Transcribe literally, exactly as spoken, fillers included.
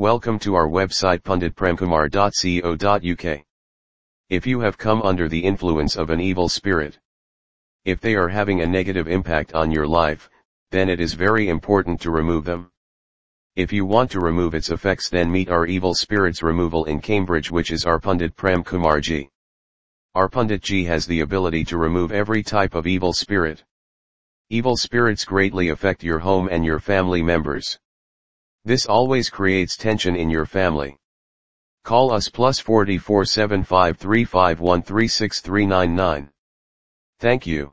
Welcome to our website pandit prem kumar dot co dot U K. If you have come under the influence of an evil spirit, if they are having a negative impact on your life, then it is very important to remove them. If you want to remove its effects, then meet our evil spirits removal in Cambridge, which is our Pandit Prem Kumar ji. Our Pandit ji has the ability to remove every type of evil spirit. Evil spirits greatly affect your home and your family members. This always creates tension in your family. Call us plus four four seven five three five one three six three nine nine. Thank you.